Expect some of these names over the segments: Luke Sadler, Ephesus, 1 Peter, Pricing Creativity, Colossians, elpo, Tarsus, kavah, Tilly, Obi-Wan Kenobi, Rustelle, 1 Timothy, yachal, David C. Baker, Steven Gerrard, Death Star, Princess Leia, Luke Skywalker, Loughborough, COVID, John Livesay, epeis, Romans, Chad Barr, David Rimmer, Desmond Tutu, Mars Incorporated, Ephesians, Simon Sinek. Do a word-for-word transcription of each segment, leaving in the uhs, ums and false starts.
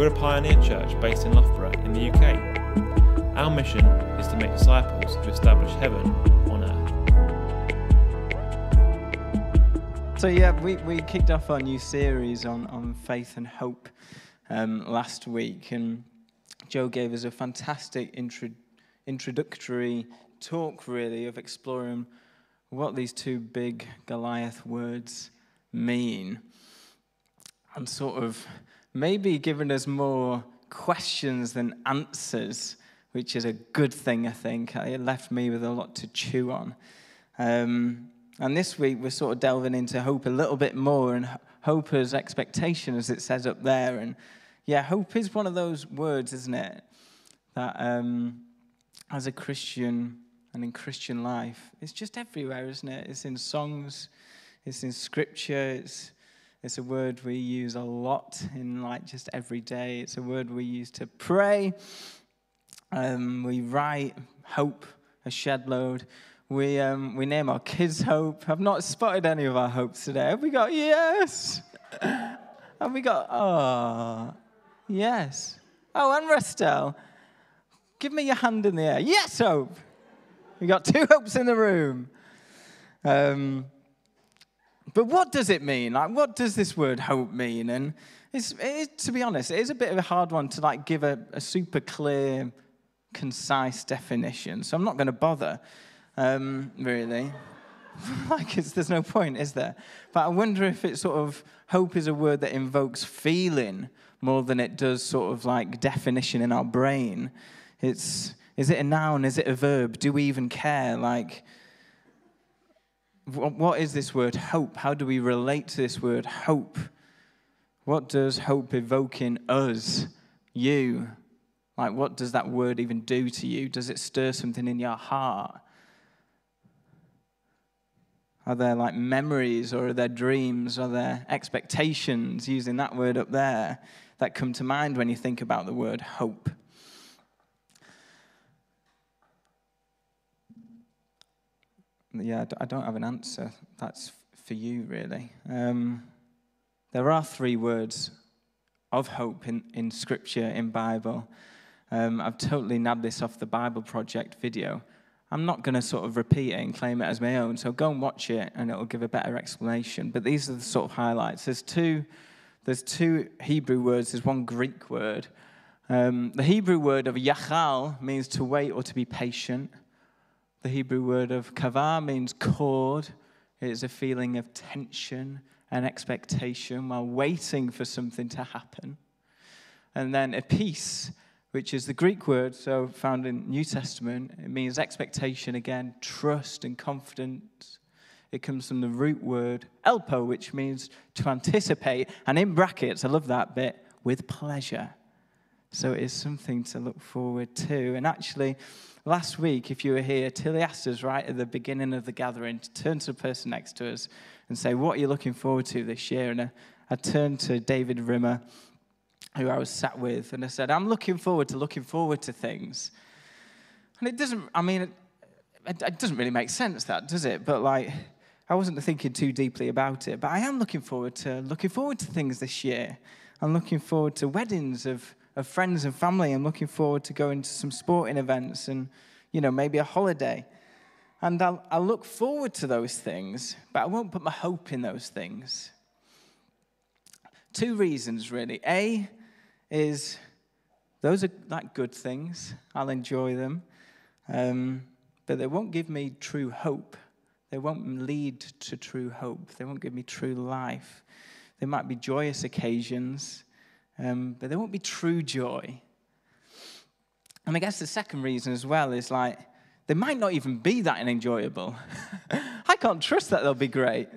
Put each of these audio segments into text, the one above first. We're a pioneer church based in Loughborough in the U K. Our mission is to make disciples to establish heaven on earth. So yeah, we, we kicked off our new series on, on faith and hope um, last week, and Joe gave us a fantastic intro, introductory talk, really, of exploring what these two big Goliath words mean, and sort of maybe giving us more questions than answers, which is a good thing, I think. It left me with a lot to chew on. Um, and this week, we're sort of delving into hope a little bit more, and hope as expectation, as it says up there. And yeah, hope is one of those words, isn't it, that um, as a Christian and in Christian life, it's just everywhere, isn't it? It's in songs, it's in scripture, it's It's a word we use a lot in, like, just every day. It's a word we use to pray. Um, we write hope, a shed load. We, um, we name our kids hope. I've not spotted any of our hopes today. Have we got yes? Have we got, oh, yes. Oh, and Rustelle, give me your hand in the air. Yes, hope. We got two hopes in the room. Um... But what does it mean? Like, what does this word hope mean? And it's, it is, to be honest, it is a bit of a hard one to, like, give a, a super clear, concise definition. So I'm not going to bother, um, really. Like, it's, there's no point, is there? But I wonder if it's sort of, hope is a word that invokes feeling more than it does sort of, like, definition in our brain. It's, is it a noun? Is it a verb? Do we even care? Like, what is this word hope? How do we relate to this word hope? What does hope evoke in us, you? Like, what does that word even do to you? Does it stir something in your heart? Are there, like, memories, or are there dreams, or are there expectations, using that word up there, that come to mind when you think about the word hope? Yeah, I don't have an answer. That's for you, really. Um, there are three words of hope in, in Scripture, in Bible. Um, I've totally nabbed this off the Bible Project video. I'm not going to sort of repeat it and claim it as my own, so go and watch it, and it'll give a better explanation. But these are the sort of highlights. There's two, there's two Hebrew words. There's one Greek word. Um, the Hebrew word of yachal means to wait or to be patient. The Hebrew word of kavah means cord. It is a feeling of tension and expectation while waiting for something to happen. And then epeis, which is the Greek word, so found in New Testament, it means expectation again, trust and confidence. It comes from the root word elpo, which means to anticipate, and in brackets, I love that bit, with pleasure. So it is something to look forward to. And actually, last week, if you were here, Tilly asked us right at the beginning of the gathering to turn to the person next to us and say, what are you looking forward to this year? And I, I turned to David Rimmer, who I was sat with, and I said, I'm looking forward to looking forward to things. And it doesn't, I mean, it, it, it doesn't really make sense, that, does it? But, like, I wasn't thinking too deeply about it. But I am looking forward to looking forward to things this year. I'm looking forward to weddings of of friends and family. I'm looking forward to going to some sporting events and, you know, maybe a holiday. And I'll, I'll look forward to those things, but I won't put my hope in those things. Two reasons, really. A is those are, like, good things. I'll enjoy them. Um, but they won't give me true hope. They won't lead to true hope. They won't give me true life. They might be joyous occasions, Um, but there won't be true joy. And I guess the second reason as well is, like, they might not even be that enjoyable. I can't trust that they'll be great.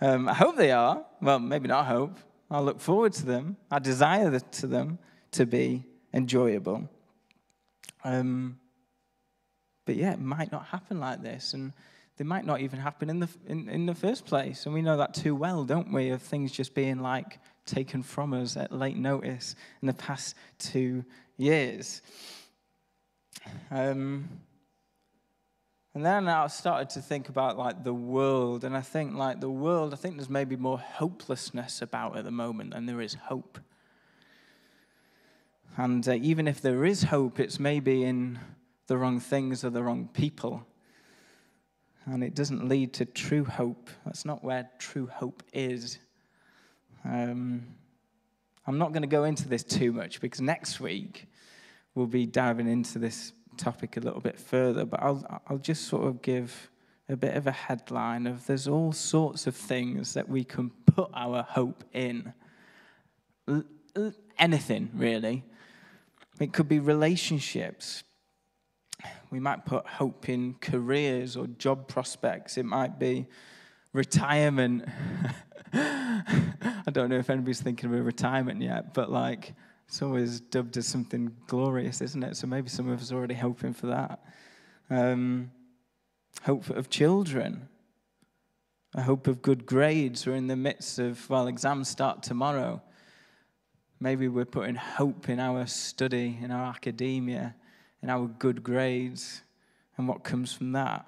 Um, I hope they are. Well, maybe not hope. I'll look forward to them. I desire the, to them to be enjoyable. Um, but yeah, it might not happen like this. And they might not even happen in the, in, in the first place. And we know that too well, don't we, of things just being, like, taken from us at late notice in the past two years. Um, and then I started to think about, like, the world, and I think, like, the world, I think there's maybe more hopelessness about at the moment than there is hope. And uh, even if there is hope, it's maybe in the wrong things or the wrong people. And it doesn't lead to true hope. That's not where true hope is. Um, I'm not going to go into this too much because next week we'll be diving into this topic a little bit further. But I'll, I'll just sort of give a bit of a headline of there's all sorts of things that we can put our hope in. L- l- anything, really. It could be relationships. We might put hope in careers or job prospects. It might be retirement. I don't know if anybody's thinking about retirement yet, but like it's always dubbed as something glorious, isn't it? So maybe some of us are already hoping for that. Um, hope of children. A hope of good grades. We're in the midst of, well, exams start tomorrow. Maybe we're putting hope in our study, in our academia, in our good grades, and what comes from that.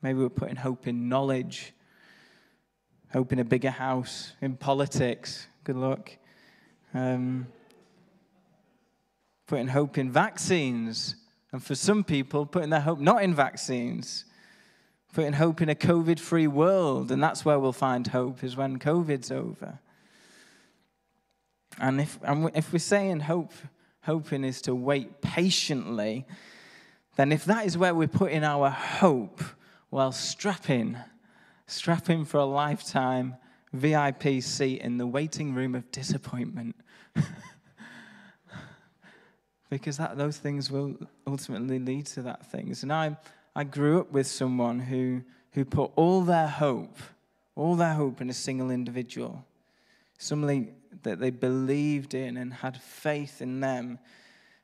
Maybe we're putting hope in knowledge, hope in a bigger house, in politics. Good luck. Um, putting hope in vaccines. And for some people, putting their hope not in vaccines. Putting hope in a COVID-free world. And that's where we'll find hope, is when COVID's over. And if, and if we're saying hope... hoping is to wait patiently, then if that is where we're putting our hope, well, strap in. Strap in for a lifetime V I P seat in the waiting room of disappointment. Because that, those things will ultimately lead to that things. And I, I grew up with someone who, who put all their hope, all their hope in a single individual. Somebody that they believed in and had faith in them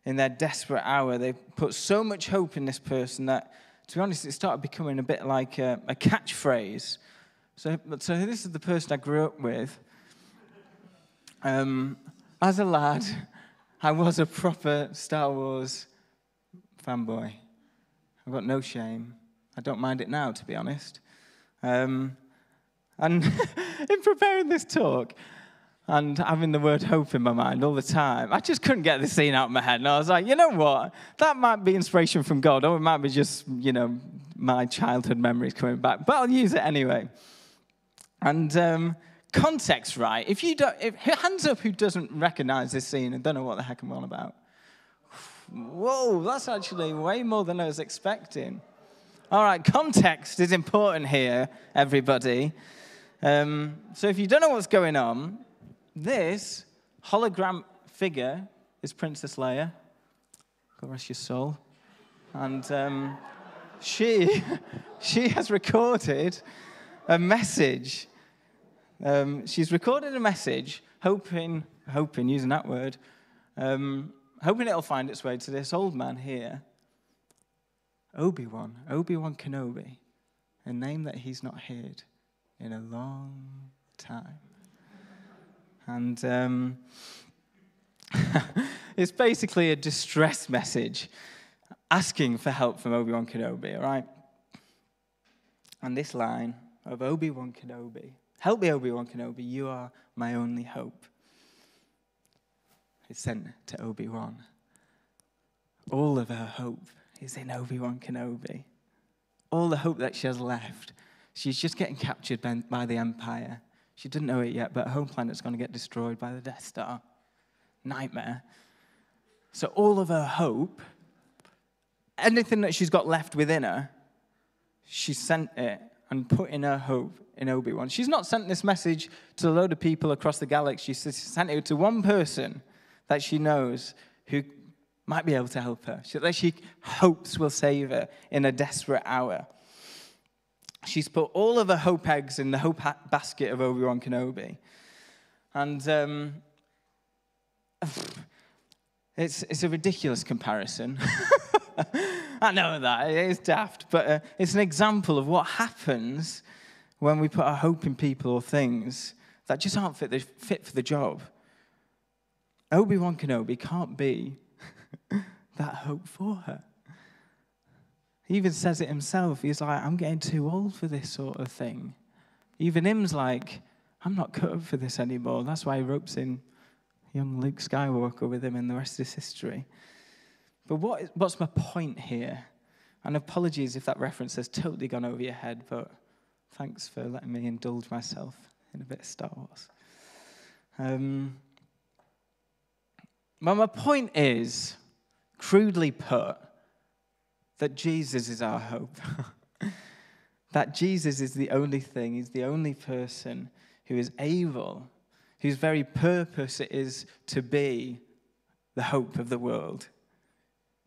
in their desperate hour. They put so much hope in this person that, to be honest, it started becoming a bit like a, a catchphrase. So, so this is the person I grew up with. Um, as a lad, I was a proper Star Wars fanboy. I've got no shame. I don't mind it now, to be honest. Um, and in preparing this talk, and having the word hope in my mind all the time, I just couldn't get the scene out of my head. And I was like, you know what? That might be inspiration from God, or it might be just, you know, my childhood memories coming back. But I'll use it anyway. And um, context, right? If you don't, if, hands up who doesn't recognize this scene and don't know what the heck I'm on about. Whoa, that's actually way more than I was expecting. All right, context is important here, everybody. Um, so if you don't know what's going on, this hologram figure is Princess Leia. God rest your soul. And um, she, she has recorded a message. Um, she's recorded a message, hoping, hoping, using that word, um, hoping it'll find its way to this old man here, Obi-Wan, Obi-Wan Kenobi, a name that he's not heard in a long time. And um, it's basically a distress message asking for help from Obi-Wan Kenobi, all right? And this line of Obi-Wan Kenobi, help me, Obi-Wan Kenobi, you are my only hope. It's sent to Obi-Wan. All of her hope is in Obi-Wan Kenobi. All the hope that she has left, she's just getting captured by the Empire. She didn't know it yet, but her home planet's going to get destroyed by the Death Star. Nightmare. So all of her hope, anything that she's got left within her, she sent it and put in her hope in Obi-Wan. She's not sent this message to a load of people across the galaxy. She sent it to one person that she knows who might be able to help her, that she hopes will save her in a desperate hour. She's put all of her hope eggs in the hope basket of Obi-Wan Kenobi. And um, it's it's a ridiculous comparison. I know that, it is daft, but uh, it's an example of what happens when we put our hope in people or things that just aren't fit, the, fit for the job. Obi-Wan Kenobi can't be that hope for her. He even says it himself. He's like, I'm getting too old for this sort of thing. Even him's like, I'm not cut up for this anymore. That's why he ropes in, young Luke Skywalker with him, and the rest is history. But what is, what's my point here? And apologies if that reference has totally gone over your head, but thanks for letting me indulge myself in a bit of Star Wars. Um, well, my point is, crudely put, that Jesus is our hope. That Jesus is the only thing, he's the only person who is able, whose very purpose it is to be the hope of the world.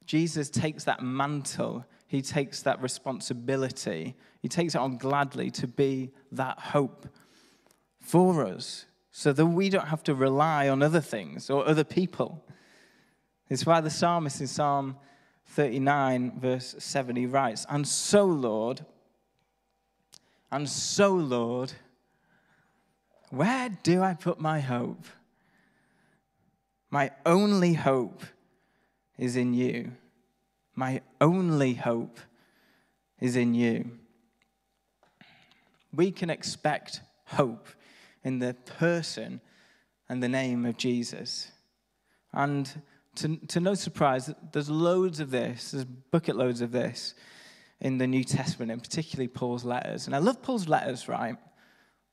Jesus takes that mantle, he takes that responsibility, he takes it on gladly to be that hope for us, so that we don't have to rely on other things or other people. It's why the psalmist in Psalm thirty-nine, verse seven, he writes, "And so, Lord, and so, Lord, where do I put my hope? My only hope is in you. My only hope is in you." We can expect hope in the person and the name of Jesus. And to, to no surprise, there's loads of this, there's bucket loads of this in the New Testament, and particularly Paul's letters. And I love Paul's letters, right?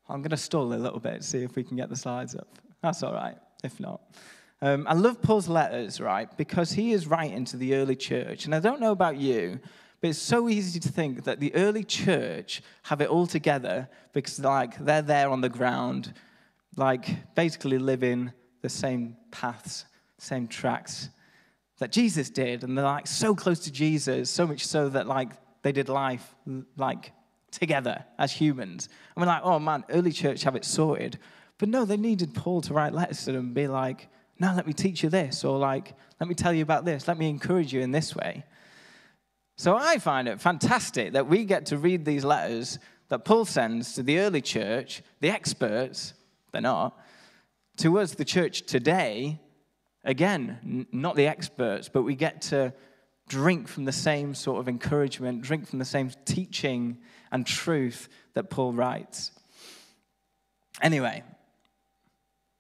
I'm going to stall a little bit, see if we can get the slides up. That's all right, if not. Um, I love Paul's letters, right, because he is writing to the early church. And I don't know about you, but it's so easy to think that the early church have it all together because, like, they're there on the ground, like, basically living the same paths, same tracks that Jesus did. And they're, like, so close to Jesus, so much so that, like, they did life, like, together as humans. And we're like, oh, man, early church have it sorted. But no, they needed Paul to write letters to them and be like, now let me teach you this, or like, let me tell you about this, let me encourage you in this way. So I find it fantastic that we get to read these letters that Paul sends to the early church, the experts, they're not, to us, the church today, again, not the experts, but we get to drink from the same sort of encouragement, drink from the same teaching and truth that Paul writes. Anyway,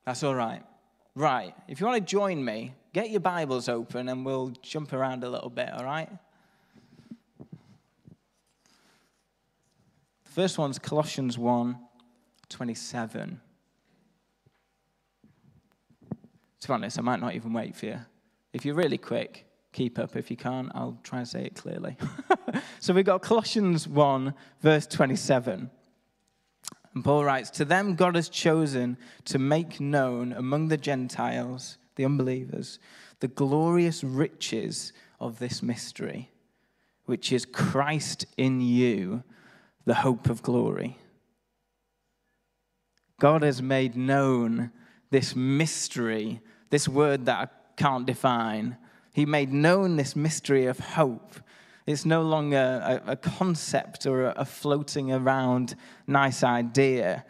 that's all right. Right, if you want to join me, get your Bibles open and we'll jump around a little bit, all right? The first one's Colossians one, twenty-seven. To be honest, I might not even wait for you. If you're really quick, keep up. If you can't, I'll try and say it clearly. So we've got Colossians one, verse twenty-seven. And Paul writes, "To them God has chosen to make known among the Gentiles, the unbelievers, the glorious riches of this mystery, which is Christ in you, the hope of glory." God has made known this mystery, this word that I can't define. He made known this mystery of hope. It's no longer a, a concept or a floating around nice idea.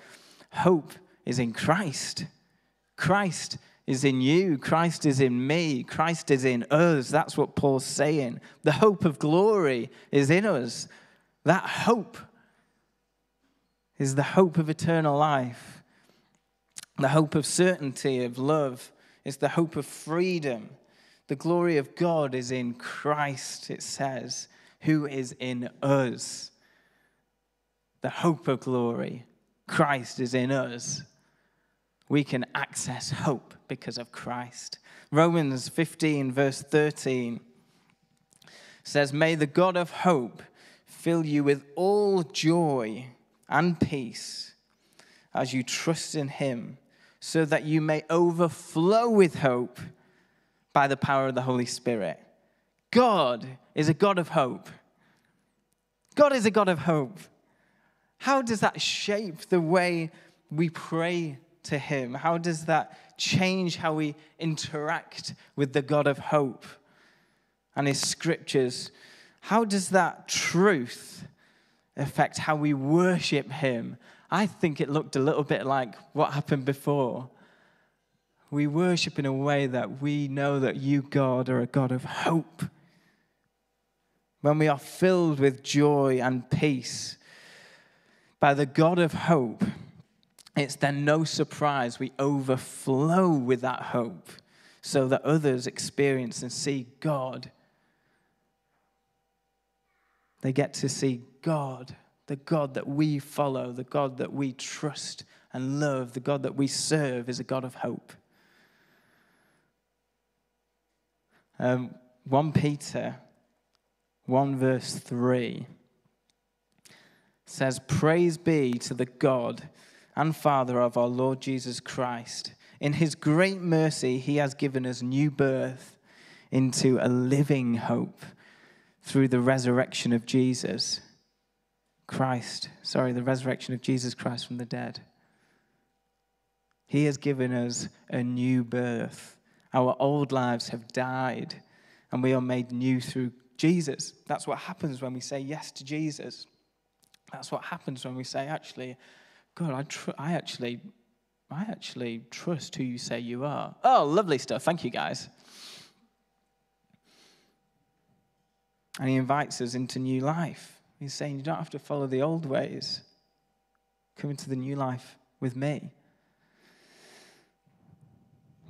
Hope is in Christ. Christ is in you. Christ is in me. Christ is in us. That's what Paul's saying. The hope of glory is in us. That hope is the hope of eternal life. The hope of certainty, of love. It's the hope of freedom. The glory of God is in Christ, it says, who is in us. The hope of glory, Christ is in us. We can access hope because of Christ. Romans fifteen, verse thirteen says, "May the God of hope fill you with all joy and peace as you trust in him, so that you may overflow with hope by the power of the Holy Spirit." God is a God of hope. God is a God of hope. How does that shape the way we pray to him? How does that change how we interact with the God of hope and his scriptures? How does that truth affect how we worship him? I think it looked a little bit like what happened before. We worship in a way that we know that you, God, are a God of hope. When we are filled with joy and peace by the God of hope, it's then no surprise we overflow with that hope so that others experience and see God. They get to see God, the God that we follow, the God that we trust and love, the God that we serve is a God of hope. Um, First Peter one verse three says, "Praise be to the God and Father of our Lord Jesus Christ. In his great mercy, he has given us new birth into a living hope through the resurrection of Jesus Christ. Sorry, the resurrection of Jesus Christ from the dead. He has given us a new birth. Our old lives have died, and we are made new through Jesus." That's what happens when we say yes to Jesus. That's what happens when we say, actually, God, I, tr- I actually I actually trust who you say you are. Oh, lovely stuff. Thank you, guys. And he invites us into new life. He's saying, you don't have to follow the old ways. Come into the new life with me.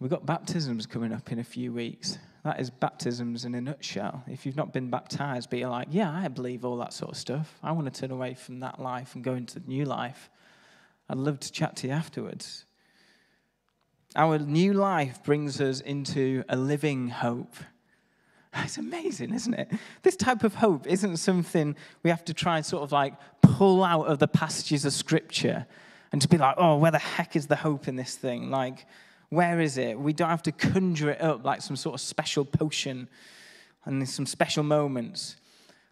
We've got baptisms coming up in a few weeks. That is baptisms in a nutshell. If you've not been baptized, but you're like, yeah, I believe all that sort of stuff. I want to turn away from that life and go into the new life. I'd love to chat to you afterwards. Our new life brings us into a living hope. It's amazing, isn't it? This type of hope isn't something we have to try and sort of like pull out of the passages of Scripture and to be like, oh, where the heck is the hope in this thing? Like, where is it? We don't have to conjure it up like some sort of special potion and some special moments.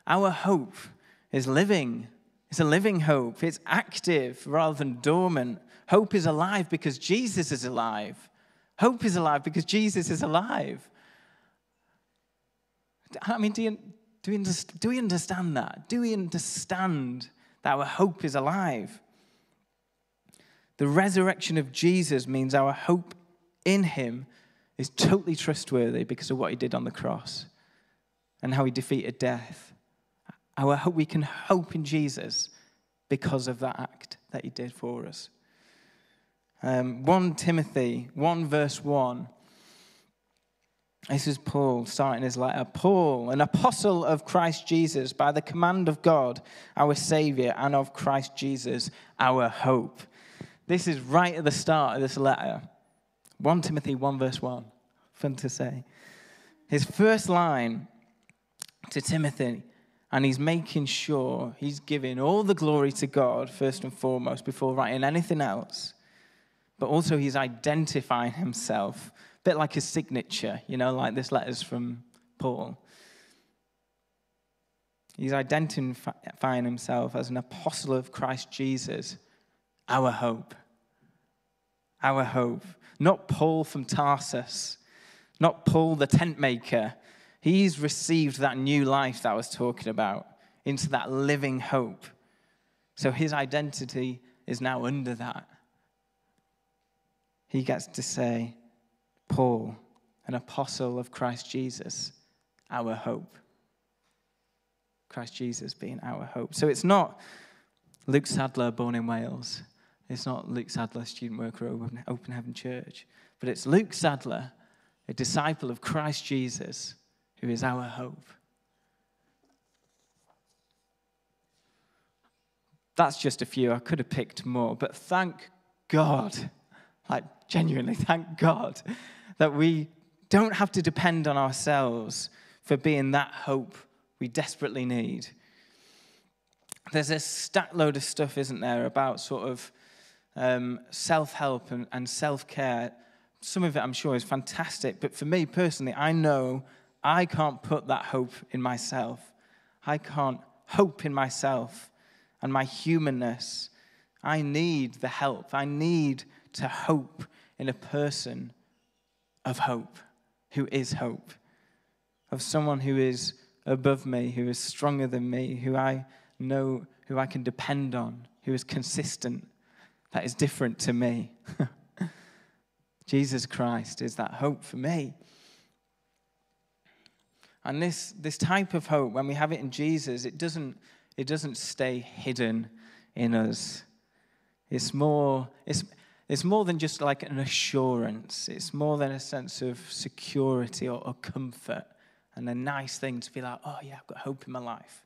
Our hope is living. It's a living hope. It's active rather than dormant. Hope is alive because Jesus is alive. Hope is alive because Jesus is alive. I mean, do, you, do, we, do we understand that? Do we understand that our hope is alive? The resurrection of Jesus means our hope in him is totally trustworthy because of what he did on the cross and how he defeated death. Our hope, we can hope in Jesus because of that act that he did for us. Um, First Timothy one verse one. This is Paul starting his letter. Paul, an apostle of Christ Jesus, by the command of God, our Savior, and of Christ Jesus, our hope. This is right at the start of this letter. First Timothy one verse one. Fun to say. His first line to Timothy, and he's making sure he's giving all the glory to God first and foremost before writing anything else. But also he's identifying himself, a bit like his signature, you know, like this letter's from Paul. He's identifying himself as an apostle of Christ Jesus, our hope. Our hope. Not Paul from Tarsus, not Paul the tent maker. He's received that new life that I was talking about into that living hope. So his identity is now under that. He gets to say, Paul, an apostle of Christ Jesus, our hope. Christ Jesus being our hope. So it's not Luke Sadler born in Wales. It's not Luke Sadler, student worker at Open Heaven Church. But it's Luke Sadler, a disciple of Christ Jesus, who is our hope. That's just a few. I could have picked more, but thank God, like genuinely thank God, that we don't have to depend on ourselves for being that hope we desperately need. There's a stack load of stuff, isn't there, about sort of um, self-help and, and self-care. Some of it, I'm sure, is fantastic, but for me personally, I know I can't put that hope in myself. I can't hope in myself and my humanness. I need the help. I need to hope in a person of hope, who is hope, of someone who is above me, who is stronger than me, who I know, who I can depend on, who is consistent, that is different to me. Jesus Christ is that hope for me. And this, this type of hope, when we have it in Jesus, it doesn't, it doesn't stay hidden in us. It's more, it's, it's more than just like an assurance. It's more than a sense of security or, or comfort and a nice thing to be like, oh yeah, I've got hope in my life.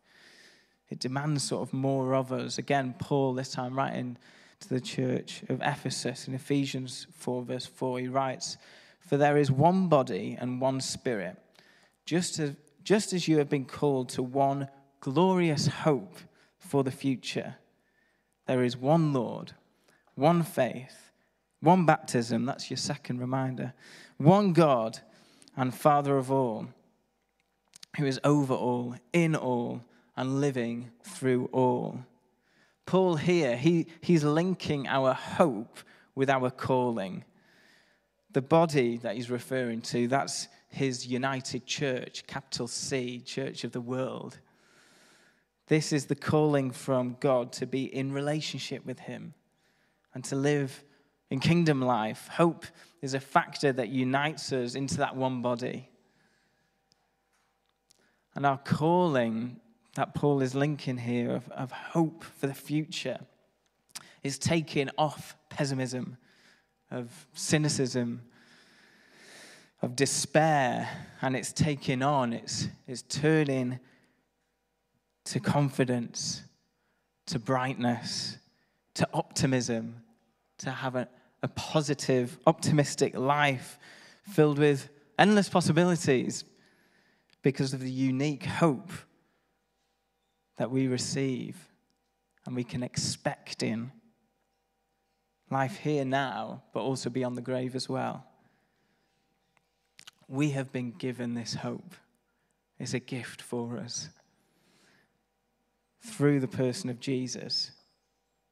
It demands sort of more of us. Again, Paul this time writing to the church of Ephesus in Ephesians four verse four, he writes, for there is one body and one spirit, just as, just as you have been called to one glorious hope for the future. There is one Lord, one faith, one baptism, that's your second reminder, one God and Father of all, who is over all, in all, and living through all. Paul here, he, he's linking our hope with our calling. The body that he's referring to, that's his united church, capital C, church of the world. This is the calling from God to be in relationship with him and to live in kingdom life. Hope is a factor that unites us into that one body. And our calling that Paul is linking here of, of hope for the future is taking off pessimism, of cynicism, of despair, and it's taking on, it's, it's turning to confidence, to brightness, to optimism, to have a, a positive, optimistic life filled with endless possibilities because of the unique hope that we receive and we can expect in life here now, but also beyond the grave as well. We have been given this hope. It's a gift for us through the person of Jesus.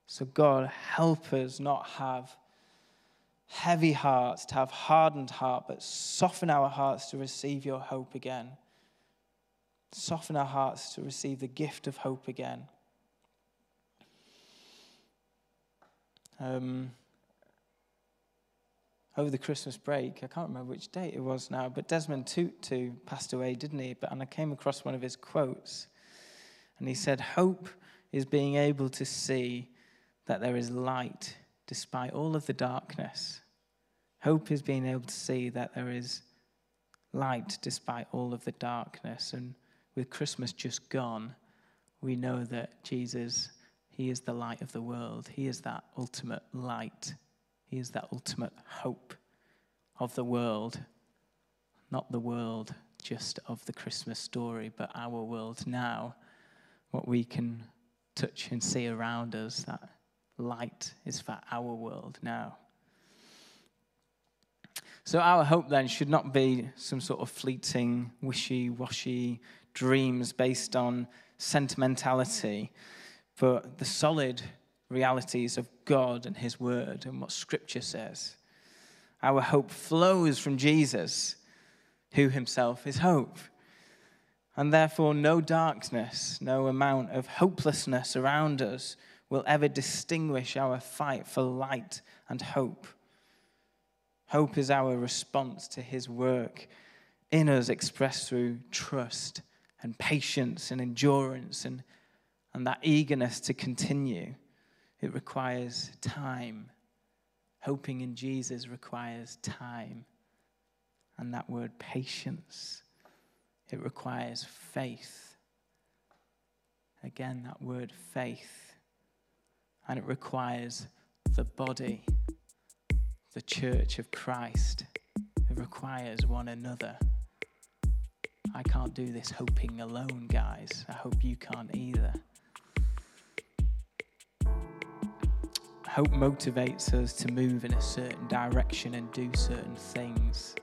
So God, help us not have heavy hearts, to have hardened heart, but soften our hearts to receive your hope again. Soften our hearts to receive the gift of hope again. Um, over the Christmas break, I can't remember which date it was now, but Desmond Tutu passed away, didn't he? But, and I came across one of his quotes, and he said, hope is being able to see that there is light despite all of the darkness. Hope is being able to see that there is light despite all of the darkness. And with Christmas just gone, we know that Jesus, he is the light of the world. He is that ultimate light. He is that ultimate hope of the world. Not the world just of the Christmas story, but our world now. What we can touch and see around us, that light is for our world now. So our hope then should not be some sort of fleeting, wishy-washy dreams based on sentimentality, but the solid realities of God and his word and what Scripture says. Our hope flows from Jesus, who himself is hope. And therefore, no darkness, no amount of hopelessness around us will ever distinguish our fight for light and hope. Hope is our response to his work in us, expressed through trust and patience and endurance and, and that eagerness to continue. It requires time. Hoping in Jesus requires time. And that word patience, it requires faith. Again, that word faith. And it requires the body, the church of Christ. It requires one another. I can't do this hoping alone, guys. I hope you can't either. Hope motivates us to move in a certain direction and do certain things.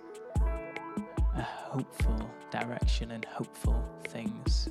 A hopeful direction and hopeful things.